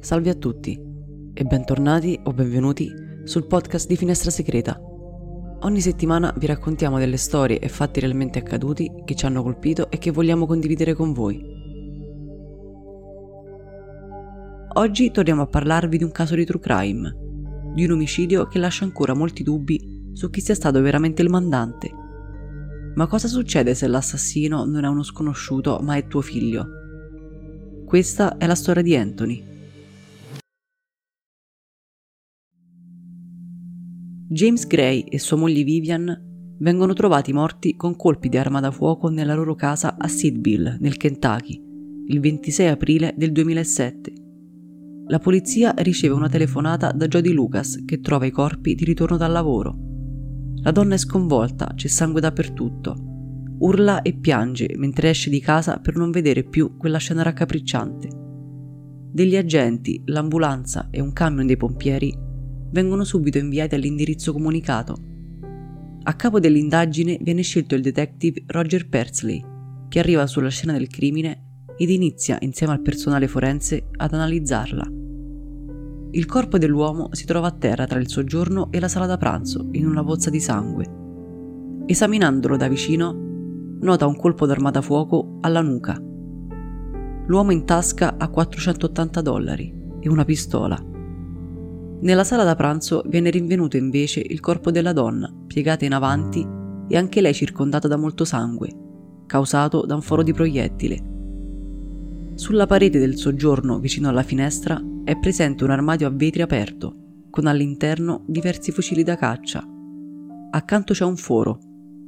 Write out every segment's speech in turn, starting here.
Salve a tutti e bentornati o benvenuti sul podcast di Finestra Segreta. Ogni settimana vi raccontiamo delle storie e fatti realmente accaduti che ci hanno colpito e che vogliamo condividere con voi. Oggi torniamo a parlarvi di un caso di true crime, di un omicidio che lascia ancora molti dubbi su chi sia stato veramente il mandante. Ma cosa succede se l'assassino non è uno sconosciuto ma è tuo figlio? Questa è la storia di Anthony. James Gray e sua moglie Vivian vengono trovati morti con colpi di arma da fuoco nella loro casa a Sidville, nel Kentucky, il 26 aprile del 2007. La polizia riceve una telefonata da Jody Lucas che trova i corpi di ritorno dal lavoro. La donna è sconvolta, c'è sangue dappertutto. Urla e piange mentre esce di casa per non vedere più quella scena raccapricciante. Degli agenti, l'ambulanza e un camion dei pompieri vengono subito inviati all'indirizzo comunicato. A capo dell'indagine viene scelto il detective Roger Persley, che arriva sulla scena del crimine ed inizia, insieme al personale forense, ad analizzarla. Il corpo dell'uomo si trova a terra tra il soggiorno e la sala da pranzo, in una pozza di sangue. Esaminandolo da vicino, nota un colpo d'arma da fuoco alla nuca. L'uomo in tasca ha $480 e una pistola. Nella sala da pranzo viene rinvenuto invece il corpo della donna, piegata in avanti e anche lei circondata da molto sangue, causato da un foro di proiettile. Sulla parete del soggiorno vicino alla finestra è presente un armadio a vetri aperto, con all'interno diversi fucili da caccia. Accanto c'è un foro,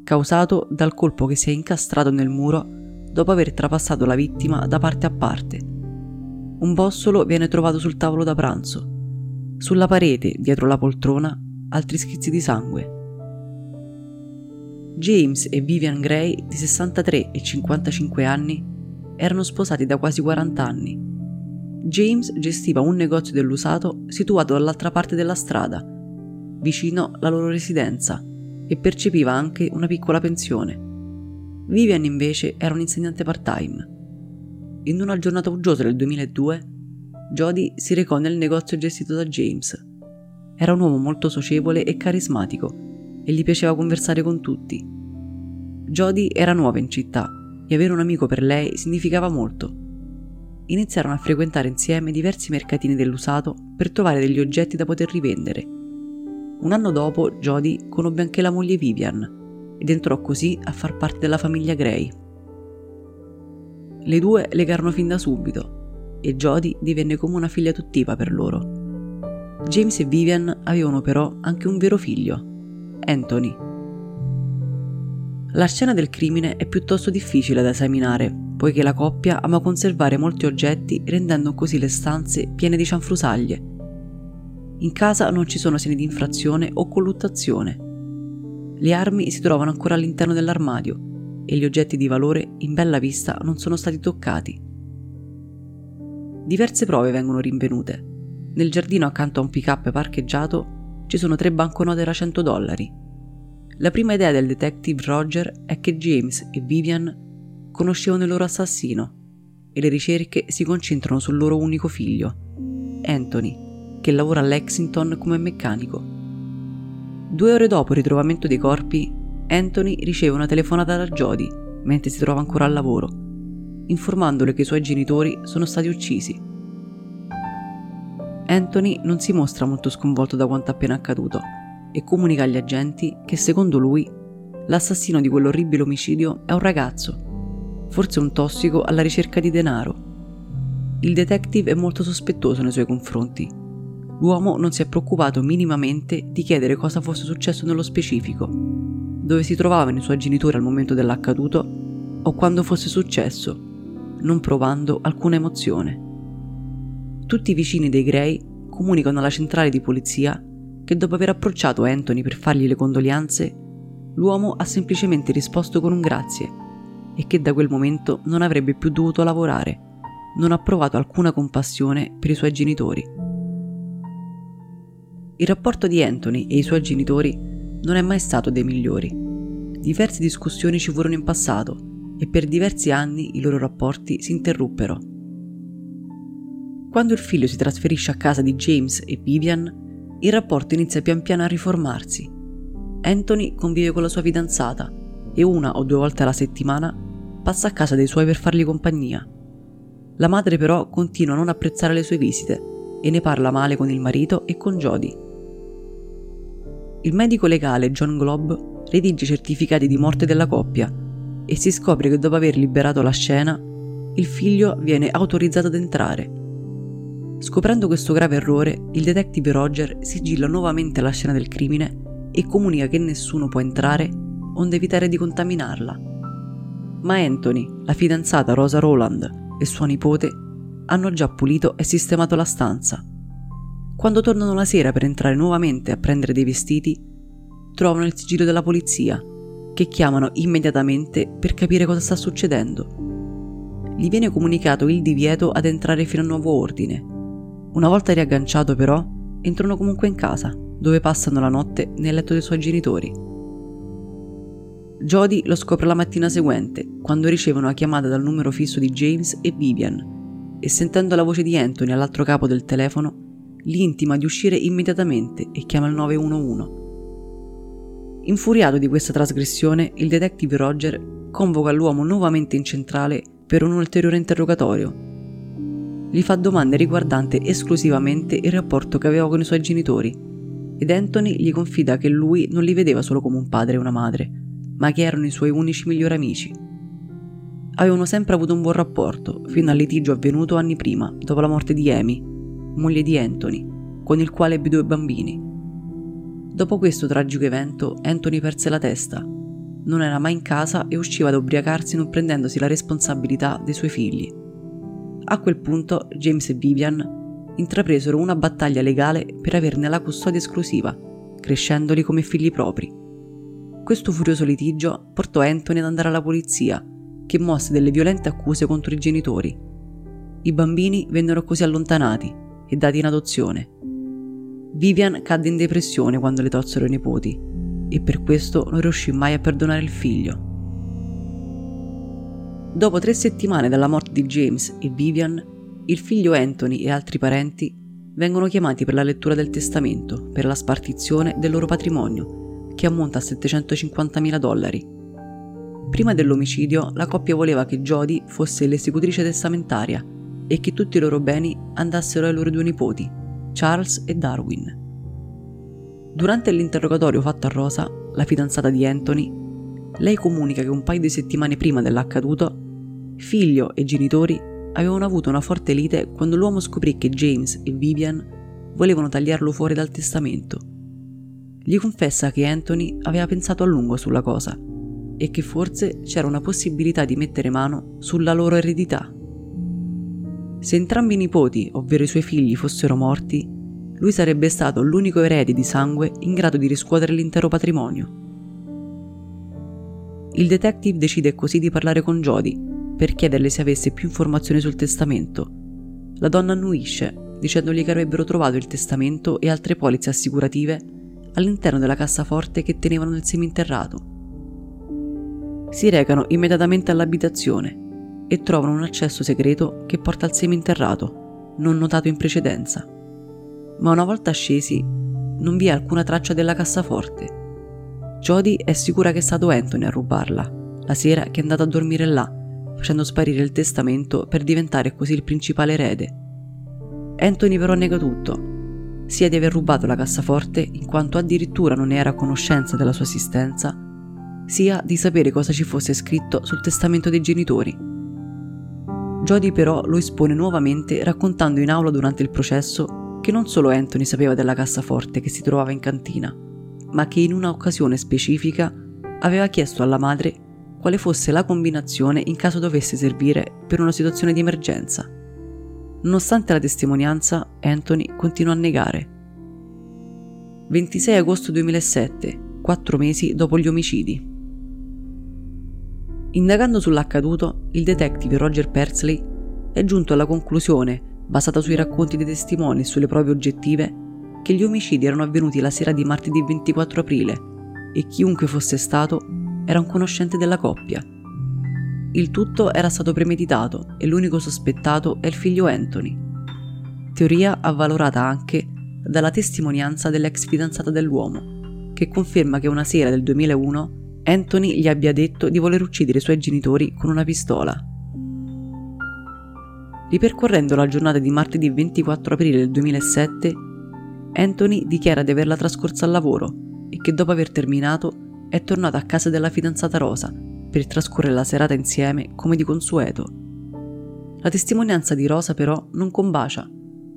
causato dal colpo che si è incastrato nel muro dopo aver trapassato la vittima da parte a parte. Un bossolo viene trovato sul tavolo da pranzo. Sulla parete, dietro la poltrona, altri schizzi di sangue. James e Vivian Gray, di 63 e 55 anni, erano sposati da quasi 40 anni. James gestiva un negozio dell'usato situato dall'altra parte della strada, vicino alla loro residenza, e percepiva anche una piccola pensione. Vivian invece era un insegnante part-time. In una giornata uggiosa del 2002, Jody si recò nel negozio gestito da James. Era un uomo molto socievole e carismatico e gli piaceva conversare con tutti. Jody era nuova in città e avere un amico per lei significava molto. Iniziarono a frequentare insieme diversi mercatini dell'usato per trovare degli oggetti da poter rivendere. Un anno dopo Jody conobbe anche la moglie Vivian ed entrò così a far parte della famiglia Gray. Le due legarono fin da subito e Jody divenne come una figlia adottiva per loro. James e Vivian avevano però anche un vero figlio, Anthony. La scena del crimine è piuttosto difficile da esaminare, poiché la coppia ama conservare molti oggetti rendendo così le stanze piene di cianfrusaglie. In casa non ci sono segni di infrazione o colluttazione. Le armi si trovano ancora all'interno dell'armadio e gli oggetti di valore in bella vista non sono stati toccati. Diverse prove vengono rinvenute. Nel giardino accanto a un pick-up parcheggiato ci sono 3 banconote da $100. La prima idea del detective Roger è che James e Vivian conoscevano il loro assassino e le ricerche si concentrano sul loro unico figlio, Anthony, che lavora a Lexington come meccanico. 2 ore dopo il ritrovamento dei corpi, Anthony riceve una telefonata da Jody mentre si trova ancora al lavoro, informandole che i suoi genitori sono stati uccisi. Anthony non si mostra molto sconvolto da quanto appena accaduto e comunica agli agenti che, secondo lui, l'assassino di quell'orribile omicidio è un ragazzo, forse un tossico alla ricerca di denaro. Il detective è molto sospettoso nei suoi confronti. L'uomo non si è preoccupato minimamente di chiedere cosa fosse successo nello specifico, dove si trovavano i suoi genitori al momento dell'accaduto o quando fosse successo, non provando alcuna emozione. Tutti i vicini dei Gray comunicano alla centrale di polizia che dopo aver approcciato Anthony per fargli le condoglianze, l'uomo ha semplicemente risposto con un grazie e che da quel momento non avrebbe più dovuto lavorare, non ha provato alcuna compassione per i suoi genitori. Il rapporto di Anthony e i suoi genitori non è mai stato dei migliori. Diverse discussioni ci furono in passato e per diversi anni i loro rapporti si interruppero. Quando il figlio si trasferisce a casa di James e Vivian, il rapporto inizia pian piano a riformarsi. Anthony convive con la sua fidanzata e una o due volte alla settimana passa a casa dei suoi per fargli compagnia. La madre però continua a non apprezzare le sue visite e ne parla male con il marito e con Jody. Il medico legale John Globe redige i certificati di morte della coppia e si scopre che dopo aver liberato la scena, il figlio viene autorizzato ad entrare. Scoprendo questo grave errore, il detective Roger sigilla nuovamente la scena del crimine e comunica che nessuno può entrare onde evitare di contaminarla. Ma Anthony, la fidanzata Rosa Roland e suo nipote hanno già pulito e sistemato la stanza. Quando tornano la sera per entrare nuovamente a prendere dei vestiti, trovano il sigillo della polizia, che chiamano immediatamente per capire cosa sta succedendo. Gli viene comunicato il divieto ad entrare fino a nuovo ordine. Una volta riagganciato però, entrano comunque in casa, dove passano la notte nel letto dei suoi genitori. Jody lo scopre la mattina seguente, quando riceve una chiamata dal numero fisso di James e Vivian, e sentendo la voce di Anthony all'altro capo del telefono, li intima di uscire immediatamente e chiama il 911. Infuriato di questa trasgressione, il detective Roger convoca l'uomo nuovamente in centrale per un ulteriore interrogatorio. Gli fa domande riguardanti esclusivamente il rapporto che aveva con i suoi genitori ed Anthony gli confida che lui non li vedeva solo come un padre e una madre, ma che erano i suoi unici migliori amici. Avevano sempre avuto un buon rapporto fino al litigio avvenuto anni prima, dopo la morte di Amy, moglie di Anthony, con il quale ebbe 2 bambini. Dopo questo tragico evento, Anthony perse la testa. Non era mai in casa e usciva ad ubriacarsi non prendendosi la responsabilità dei suoi figli. A quel punto James e Vivian intrapresero una battaglia legale per averne la custodia esclusiva, crescendoli come figli propri. Questo furioso litigio portò Anthony ad andare alla polizia, che mosse delle violente accuse contro i genitori. I bambini vennero così allontanati e dati in adozione. Vivian cadde in depressione quando le tolsero i nipoti e per questo non riuscì mai a perdonare il figlio. Dopo 3 settimane dalla morte di James e Vivian, il figlio Anthony e altri parenti vengono chiamati per la lettura del testamento per la spartizione del loro patrimonio, che ammonta a $750.000. Prima dell'omicidio, la coppia voleva che Jody fosse l'esecutrice testamentaria e che tutti i loro beni andassero ai loro 2 nipoti, Charles e Darwin. Durante l'interrogatorio fatto a Rosa, la fidanzata di Anthony, lei comunica che un paio di settimane prima dell'accaduto, figlio e genitori avevano avuto una forte lite quando l'uomo scoprì che James e Vivian volevano tagliarlo fuori dal testamento. Gli confessa che Anthony aveva pensato a lungo sulla cosa e che forse c'era una possibilità di mettere mano sulla loro eredità. Se entrambi i nipoti, ovvero i suoi figli, fossero morti, lui sarebbe stato l'unico erede di sangue in grado di riscuotere l'intero patrimonio. Il detective decide così di parlare con Jody per chiederle se avesse più informazioni sul testamento. La donna annuisce, dicendogli che avrebbero trovato il testamento e altre polizze assicurative all'interno della cassaforte che tenevano nel seminterrato. Si recano immediatamente all'abitazione e trovano un accesso segreto che porta al seminterrato, non notato in precedenza. Ma una volta scesi, non vi è alcuna traccia della cassaforte. Jody è sicura che è stato Anthony a rubarla, la sera che è andata a dormire là, facendo sparire il testamento per diventare così il principale erede. Anthony però nega tutto, sia di aver rubato la cassaforte in quanto addirittura non era a conoscenza della sua esistenza, sia di sapere cosa ci fosse scritto sul testamento dei genitori. Jody però lo espone nuovamente raccontando in aula durante il processo che non solo Anthony sapeva della cassaforte che si trovava in cantina, ma che in una occasione specifica aveva chiesto alla madre quale fosse la combinazione in caso dovesse servire per una situazione di emergenza. Nonostante la testimonianza, Anthony continua a negare. 26 agosto 2007, 4 mesi dopo gli omicidi. Indagando sull'accaduto, il detective Roger Persley è giunto alla conclusione, basata sui racconti dei testimoni e sulle prove oggettive, che gli omicidi erano avvenuti la sera di martedì 24 aprile e chiunque fosse stato era un conoscente della coppia. Il tutto era stato premeditato e l'unico sospettato è il figlio Anthony. teoria avvalorata anche dalla testimonianza dell'ex fidanzata dell'uomo, che conferma che una sera del 2001 Anthony gli abbia detto di voler uccidere i suoi genitori con una pistola. Ripercorrendo la giornata di martedì 24 aprile del 2007, Anthony dichiara di averla trascorsa al lavoro e che dopo aver terminato è tornato a casa della fidanzata Rosa per trascorrere la serata insieme come di consueto. La testimonianza di Rosa però non combacia,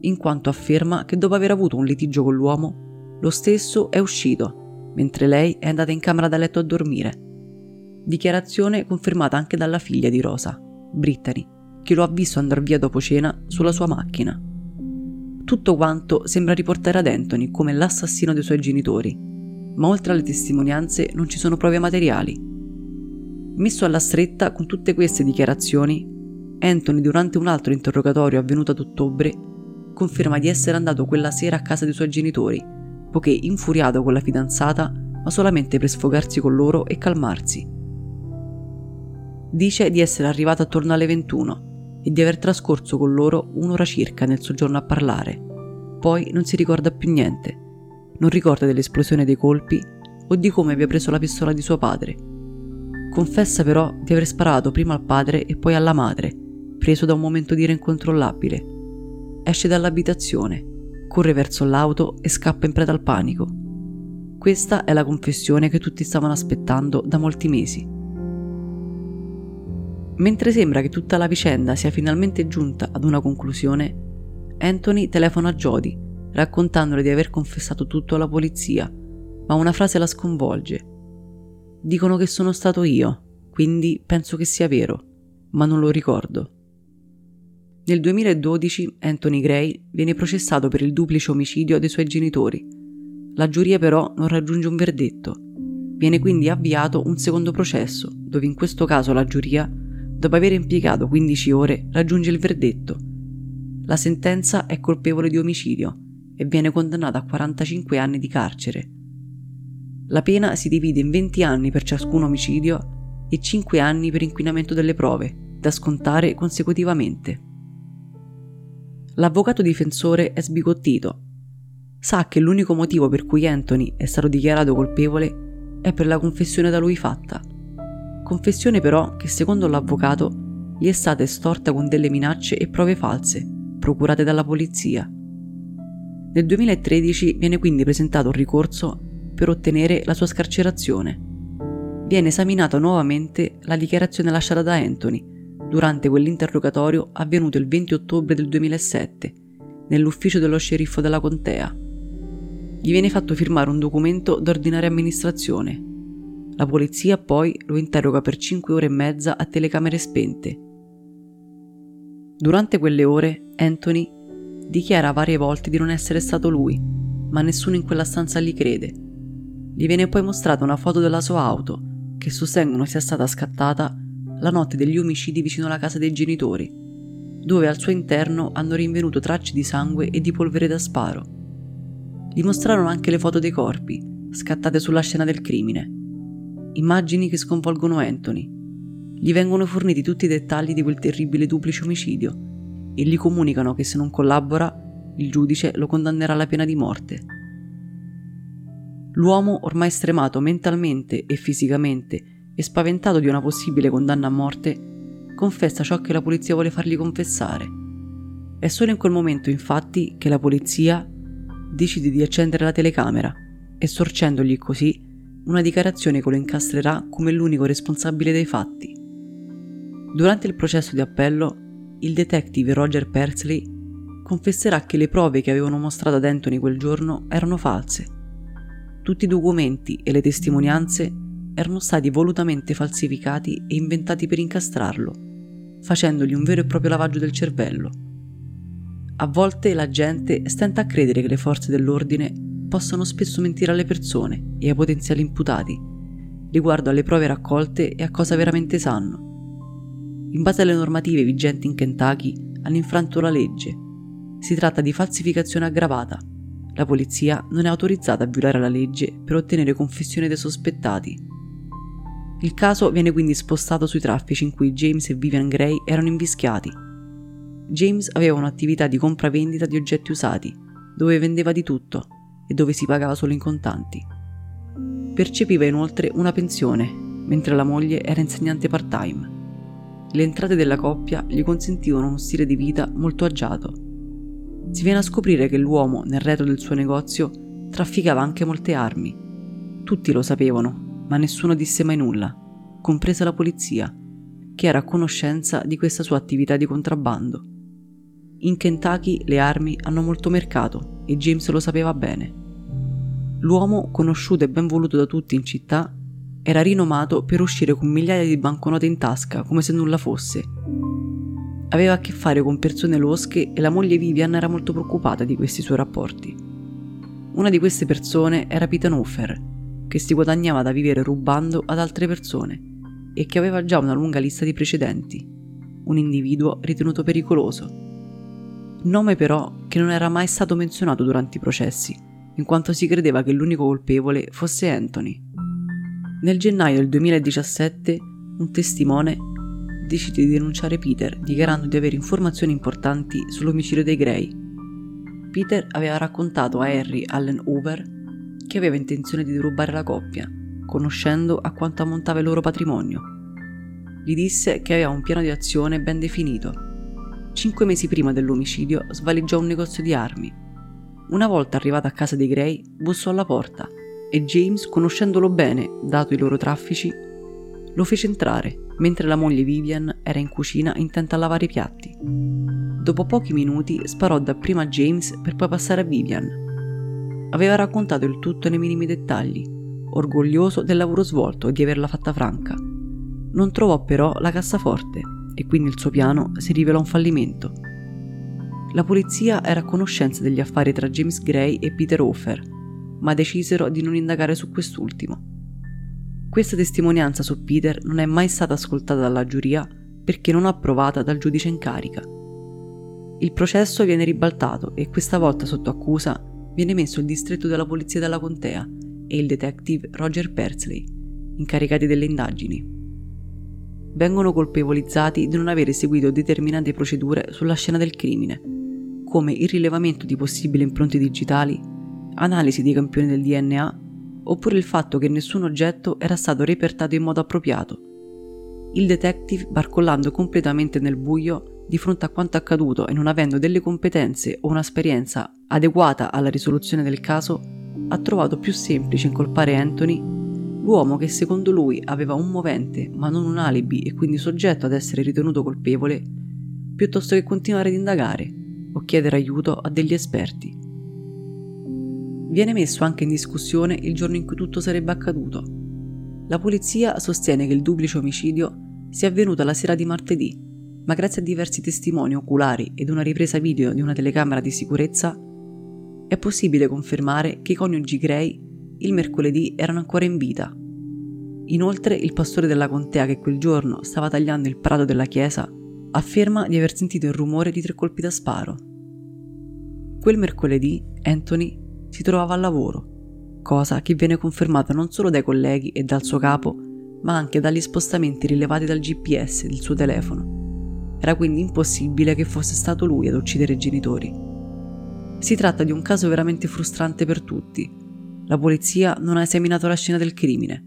in quanto afferma che dopo aver avuto un litigio con l'uomo, lo stesso è uscito, mentre lei è andata in camera da letto a dormire. Dichiarazione confermata anche dalla figlia di Rosa, Brittany, che lo ha visto andar via dopo cena sulla sua macchina. Tutto quanto sembra riportare ad Anthony come l'assassino dei suoi genitori, ma oltre alle testimonianze non ci sono prove materiali. Messo alla stretta con tutte queste dichiarazioni, Anthony, durante un altro interrogatorio avvenuto ad ottobre, conferma di essere andato quella sera a casa dei suoi genitori, poiché infuriato con la fidanzata, ma solamente per sfogarsi con loro e calmarsi. Dice di essere arrivato attorno alle 21 e di aver trascorso con loro un'ora circa nel soggiorno a parlare. Poi non si ricorda più niente, non ricorda dell'esplosione dei colpi o di come abbia preso la pistola di suo padre. Confessa però di aver sparato prima al padre e poi alla madre, preso da un momento di ira incontrollabile. Esce dall'abitazione, corre verso l'auto e scappa in preda al panico. Questa è la confessione che tutti stavano aspettando da molti mesi. Mentre sembra che tutta la vicenda sia finalmente giunta ad una conclusione, Anthony telefona a Jody, raccontandole di aver confessato tutto alla polizia, ma una frase la sconvolge. Dicono che sono stato io, quindi penso che sia vero, ma non lo ricordo. Nel 2012 Anthony Gray viene processato per il duplice omicidio dei suoi genitori. La giuria però non raggiunge un verdetto. Viene quindi avviato un secondo processo, dove in questo caso la giuria, dopo aver impiegato 15 ore, raggiunge il verdetto. La sentenza è colpevole di omicidio e viene condannata a 45 anni di carcere. La pena si divide in 20 anni per ciascun omicidio e 5 anni per inquinamento delle prove, da scontare consecutivamente. L'avvocato difensore è sbigottito. Sa che l'unico motivo per cui Anthony è stato dichiarato colpevole è per la confessione da lui fatta. Confessione però che, secondo l'avvocato, gli è stata estorta con delle minacce e prove false, procurate dalla polizia. Nel 2013 viene quindi presentato un ricorso per ottenere la sua scarcerazione. Viene esaminata nuovamente la dichiarazione lasciata da Anthony durante quell'interrogatorio avvenuto il 20 ottobre del 2007 nell'ufficio dello sceriffo della contea. Gli viene fatto firmare un documento d'ordinaria amministrazione. La polizia poi lo interroga per 5 ore e mezza a telecamere spente. Durante quelle ore Anthony dichiara varie volte di non essere stato lui, ma nessuno in quella stanza gli crede. Gli viene poi mostrata una foto della sua auto che sostengono sia stata scattata la notte degli omicidi vicino alla casa dei genitori, dove al suo interno hanno rinvenuto tracce di sangue e di polvere da sparo. Gli mostrarono anche le foto dei corpi, scattate sulla scena del crimine. Immagini che sconvolgono Anthony. Gli vengono forniti tutti i dettagli di quel terribile duplice omicidio e gli comunicano che se non collabora, il giudice lo condannerà alla pena di morte. L'uomo, ormai stremato mentalmente e fisicamente, e spaventato di una possibile condanna a morte, confessa ciò che la polizia vuole fargli confessare. È solo in quel momento, infatti, che la polizia decide di accendere la telecamera, estorcendogli così una dichiarazione che lo incastrerà come l'unico responsabile dei fatti. Durante il processo di appello, il detective Roger Persley confesserà che le prove che avevano mostrato ad Anthony quel giorno erano false. Tutti i documenti e le testimonianze erano stati volutamente falsificati e inventati per incastrarlo, facendogli un vero e proprio lavaggio del cervello. A volte la gente stenta a credere che le forze dell'ordine possano spesso mentire alle persone e ai potenziali imputati, riguardo alle prove raccolte e a cosa veramente sanno. In base alle normative vigenti in Kentucky, hanno infranto la legge. Si tratta di falsificazione aggravata. La polizia non è autorizzata a violare la legge per ottenere confessione dei sospettati. Il caso viene quindi spostato sui traffici in cui James e Vivian Gray erano invischiati. James aveva un'attività di compravendita di oggetti usati, dove vendeva di tutto e dove si pagava solo in contanti. Percepiva inoltre una pensione, mentre la moglie era insegnante part-time. Le entrate della coppia gli consentivano uno stile di vita molto agiato. Si viene a scoprire che l'uomo, nel retro del suo negozio, trafficava anche molte armi. Tutti lo sapevano, ma nessuno disse mai nulla, compresa la polizia, che era a conoscenza di questa sua attività di contrabbando. In Kentucky le armi hanno molto mercato e James lo sapeva bene. L'uomo, conosciuto e ben voluto da tutti in città, era rinomato per uscire con migliaia di banconote in tasca come se nulla fosse. Aveva a che fare con persone losche e la moglie Vivian era molto preoccupata di questi suoi rapporti. Una di queste persone era Peter Hoffer, che si guadagnava da vivere rubando ad altre persone e che aveva già una lunga lista di precedenti, un individuo ritenuto pericoloso. Nome però che non era mai stato menzionato durante i processi, in quanto si credeva che l'unico colpevole fosse Anthony. Nel gennaio del 2017 un testimone decide di denunciare Peter, dichiarando di avere informazioni importanti sull'omicidio dei Gray. Peter aveva raccontato a Harry Allen Hoover che aveva intenzione di derubare la coppia, conoscendo a quanto ammontava il loro patrimonio. Gli disse che aveva un piano di azione ben definito. 5 mesi prima dell'omicidio svaliggiò un negozio di armi. Una volta arrivata a casa dei Gray, bussò alla porta e James, conoscendolo bene, dato i loro traffici, lo fece entrare, mentre la moglie Vivian era in cucina intenta a lavare i piatti. Dopo pochi minuti sparò dapprima a James per poi passare a Vivian. Aveva raccontato il tutto nei minimi dettagli, orgoglioso del lavoro svolto e di averla fatta franca. Non trovò però la cassaforte e quindi il suo piano si rivelò un fallimento. La polizia era a conoscenza degli affari tra James Gray e Peter Hoffer, ma decisero di non indagare su quest'ultimo. Questa testimonianza su Peter non è mai stata ascoltata dalla giuria perché non approvata dal giudice in carica. Il processo viene ribaltato e questa volta sotto accusa viene messo il distretto della polizia della contea e il detective Roger Persley, incaricati delle indagini. Vengono colpevolizzati di non aver seguito determinate procedure sulla scena del crimine, come il rilevamento di possibili impronte digitali, analisi dei campioni del DNA, oppure il fatto che nessun oggetto era stato repertato in modo appropriato. Il detective, barcollando completamente nel buio di fronte a quanto accaduto e non avendo delle competenze o un'esperienza adeguata alla risoluzione del caso, ha trovato più semplice incolpare Anthony, l'uomo che secondo lui aveva un movente ma non un alibi e quindi soggetto ad essere ritenuto colpevole, piuttosto che continuare ad indagare o chiedere aiuto a degli esperti. Viene messo anche in discussione il giorno in cui tutto sarebbe accaduto. La polizia sostiene che il duplice omicidio sia avvenuto la sera di martedì, ma grazie a diversi testimoni oculari ed una ripresa video di una telecamera di sicurezza, è possibile confermare che i coniugi Gray il mercoledì erano ancora in vita. Inoltre, il pastore della contea che quel giorno stava tagliando il prato della chiesa afferma di aver sentito il rumore di 3 colpi da sparo. Quel mercoledì, Anthony si trovava al lavoro, cosa che viene confermata non solo dai colleghi e dal suo capo, ma anche dagli spostamenti rilevati dal GPS del suo telefono. Era quindi impossibile che fosse stato lui ad uccidere i genitori. Si tratta di un caso veramente frustrante per tutti. La polizia non ha esaminato la scena del crimine,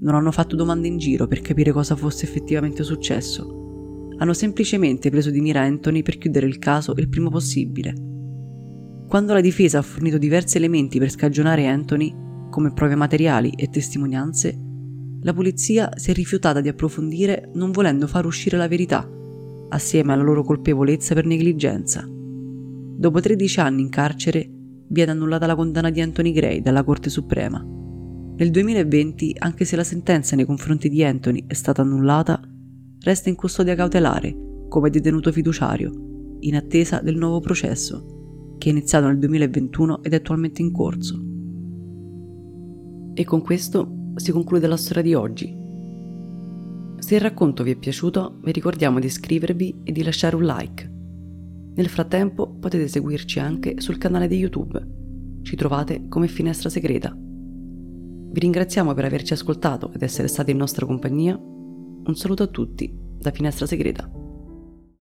non hanno fatto domande in giro per capire cosa fosse effettivamente successo. Hanno semplicemente preso di mira Anthony per chiudere il caso il prima possibile. Quando la difesa ha fornito diversi elementi per scagionare Anthony, come prove materiali e testimonianze, la polizia si è rifiutata di approfondire, non volendo far uscire la verità, assieme alla loro colpevolezza per negligenza. Dopo 13 anni in carcere, viene annullata la condanna di Anthony Gray dalla Corte Suprema. Nel 2020, anche se la sentenza nei confronti di Anthony è stata annullata, resta in custodia cautelare, come detenuto fiduciario, in attesa del nuovo processo, che è iniziato nel 2021 ed è attualmente in corso. E con questo si conclude la storia di oggi. Se il racconto vi è piaciuto, vi ricordiamo di iscrivervi e di lasciare un like. Nel frattempo potete seguirci anche sul canale di YouTube. Ci trovate come Finestra Segreta. Vi ringraziamo per averci ascoltato ed essere stati in nostra compagnia. Un saluto a tutti da Finestra Segreta.